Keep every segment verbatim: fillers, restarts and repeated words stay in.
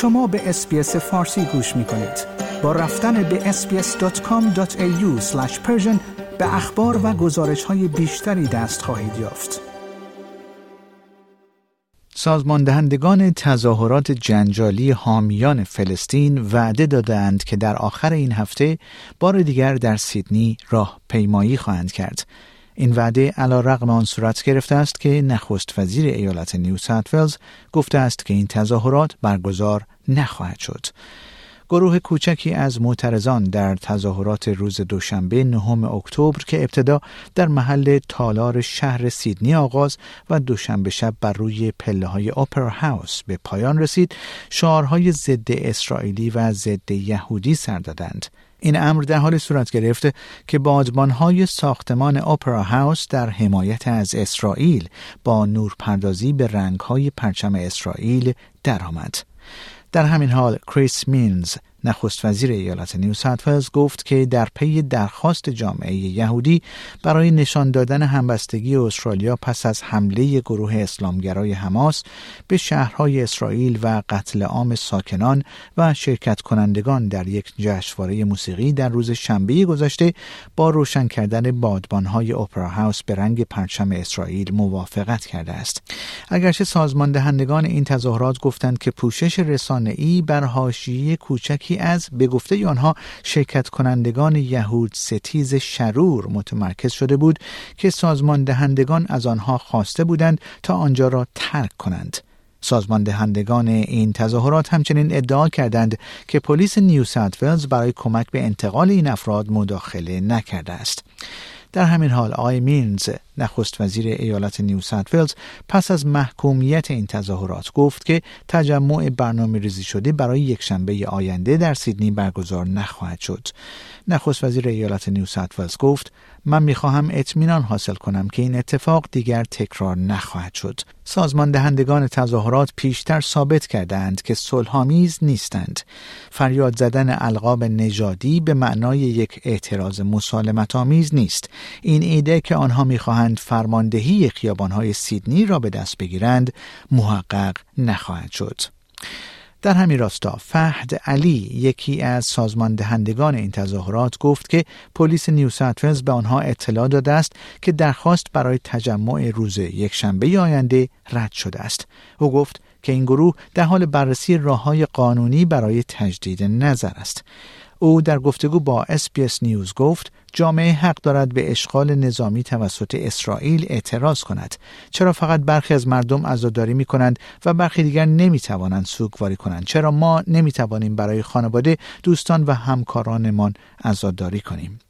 شما به اس‌بی‌اس فارسی گوش می‌کنید. با رفتن به اس بی اس دات کام دات ای یو اسلش پرشن به اخبار و گزارش‌های بیشتری دست خواهید یافت. سازماندهندگان تظاهرات جنجالی حامیان فلسطین وعده دادند که در آخر این هفته بار دیگر در سیدنی راه پیمایی خواهند کرد. این وعده علی‌رغم آن صورت گرفته است که نخست وزیر ایالت نیوساوت ولز گفته است که این تظاهرات برگزار نخواهد شد. گروه کوچکی از معترضان در تظاهرات روز دوشنبه نهم اکتبر که ابتدا در محل تالار شهر سیدنی آغاز و دوشنبه شب بر روی پله‌های اپرا هاوس به پایان رسید، شعارهای ضد اسرائیلی و ضد یهودی سر دادند. این امر در حال صورت گرفته که بادبان‌های ساختمان اپرا هاوس در حمایت از اسرائیل با نورپردازی به رنگ‌های پرچم اسرائیل درآمد. در همین حال کریس مینز، نخست وزیر ایالت نیوساوت ولز، گفت که در پی درخواست جامعه یهودی برای نشان دادن همبستگی استرالیا پس از حمله گروه اسلامگرای حماس به شهرهای اسرائیل و قتل عام ساکنان و شرکت کنندگان در یک جشنواره موسیقی در روز شنبه گذشته با روشن کردن بادبانهای اپرا هاوس به رنگ پرچم اسرائیل موافقت کرده است. اگرچه سازماندهندگان این تظاهرات گفتند که پوشش رسانه‌ای بر حاشیه کوچک از به گفته آنها شرکت کنندگان یهود ستیز شرور متمرکز شده بود که سازمان دهندگان از آنها خواسته بودند تا آنجا را ترک کنند. سازمان دهندگان این تظاهرات همچنین ادعا کردند که پلیس نیوساوت ولز برای کمک به انتقال این افراد مداخله نکرده است. در همین حال آقای مینز، نخست وزیر ایالت نیوساوت ولز، پس از محکومیت این تظاهرات گفت که تجمع برنامه‌ریزی شده برای یکشنبه آینده در سیدنی برگزار نخواهد شد. نخست وزیر ایالت نیوساوت ولز گفت: من می‌خواهم اطمینان حاصل کنم که این اتفاق دیگر تکرار نخواهد شد. سازمان دهندگان تظاهرات پیشتر ثابت کردند که صلح‌آمیز نیستند. فریاد زدن القاب نژادی به معنای یک اعتراض مسالمت‌آمیز نیست. این ایده که آنها می‌خواهند فرماندهی خیابان‌های سیدنی را به دست بگیرند محقق نخواهد شد. در همین راستا فهد علی، یکی از سازماندهندگان این تظاهرات، گفت که پلیس نیوساوت ولز به آنها اطلاع داده است که درخواست برای تجمع روز یکشنبه آینده رد شده است. او گفت که این گروه در حال بررسی راه‌های قانونی برای تجدید نظر است. او در گفتگو با اس بی اس نیوز گفت: جامعه حق دارد به اشغال نظامی توسط اسرائیل اعتراض کند. چرا فقط برخی از مردم عزاداری می کنند و برخی دیگر نمی توانند سوگواری کنند؟ چرا ما نمی توانیم برای خانواده، دوستان و همکارانمان عزاداری کنیم؟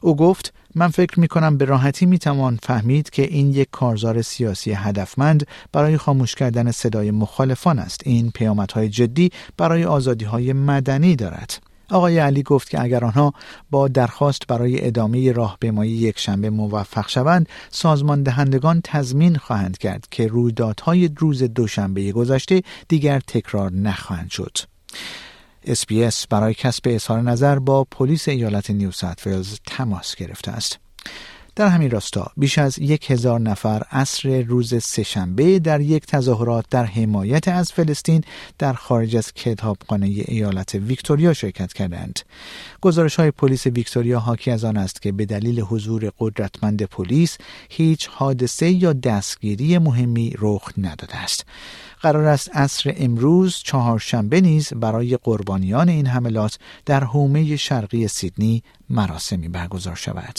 او گفت: من فکر می کنم به راحتی می توان فهمید که این یک کارزار سیاسی هدفمند برای خاموش کردن صدای مخالفان است. این پیامدهای جدی برای آزادی‌های مدنی دارد. آقای علی گفت که اگر آنها با درخواست برای ادامه راهپیمایی یکشنبه موفق شوند، سازمان دهندگان تضمین خواهند کرد که رویدادهای روز دوشنبه گذشته دیگر تکرار نخواهند شد. اس بی اس برای کسب اظهار نظر با پلیس ایالت نیوساوت ولز تماس گرفته است. در همین راستا بیش از یک هزار نفر عصر روز سه‌شنبه در یک تظاهرات در حمایت از فلسطین در خارج از کتابخانه ایالت ویکتوریا شرکت کردند. گزارش‌های پلیس ویکتوریا حاکی از آن است که به دلیل حضور قدرتمند پلیس هیچ حادثه یا دستگیری مهمی رخ نداده است. قرار است عصر امروز چهارشنبه نیز برای قربانیان این حملات در حومه شرقی سیدنی مراسمی برگزار شود.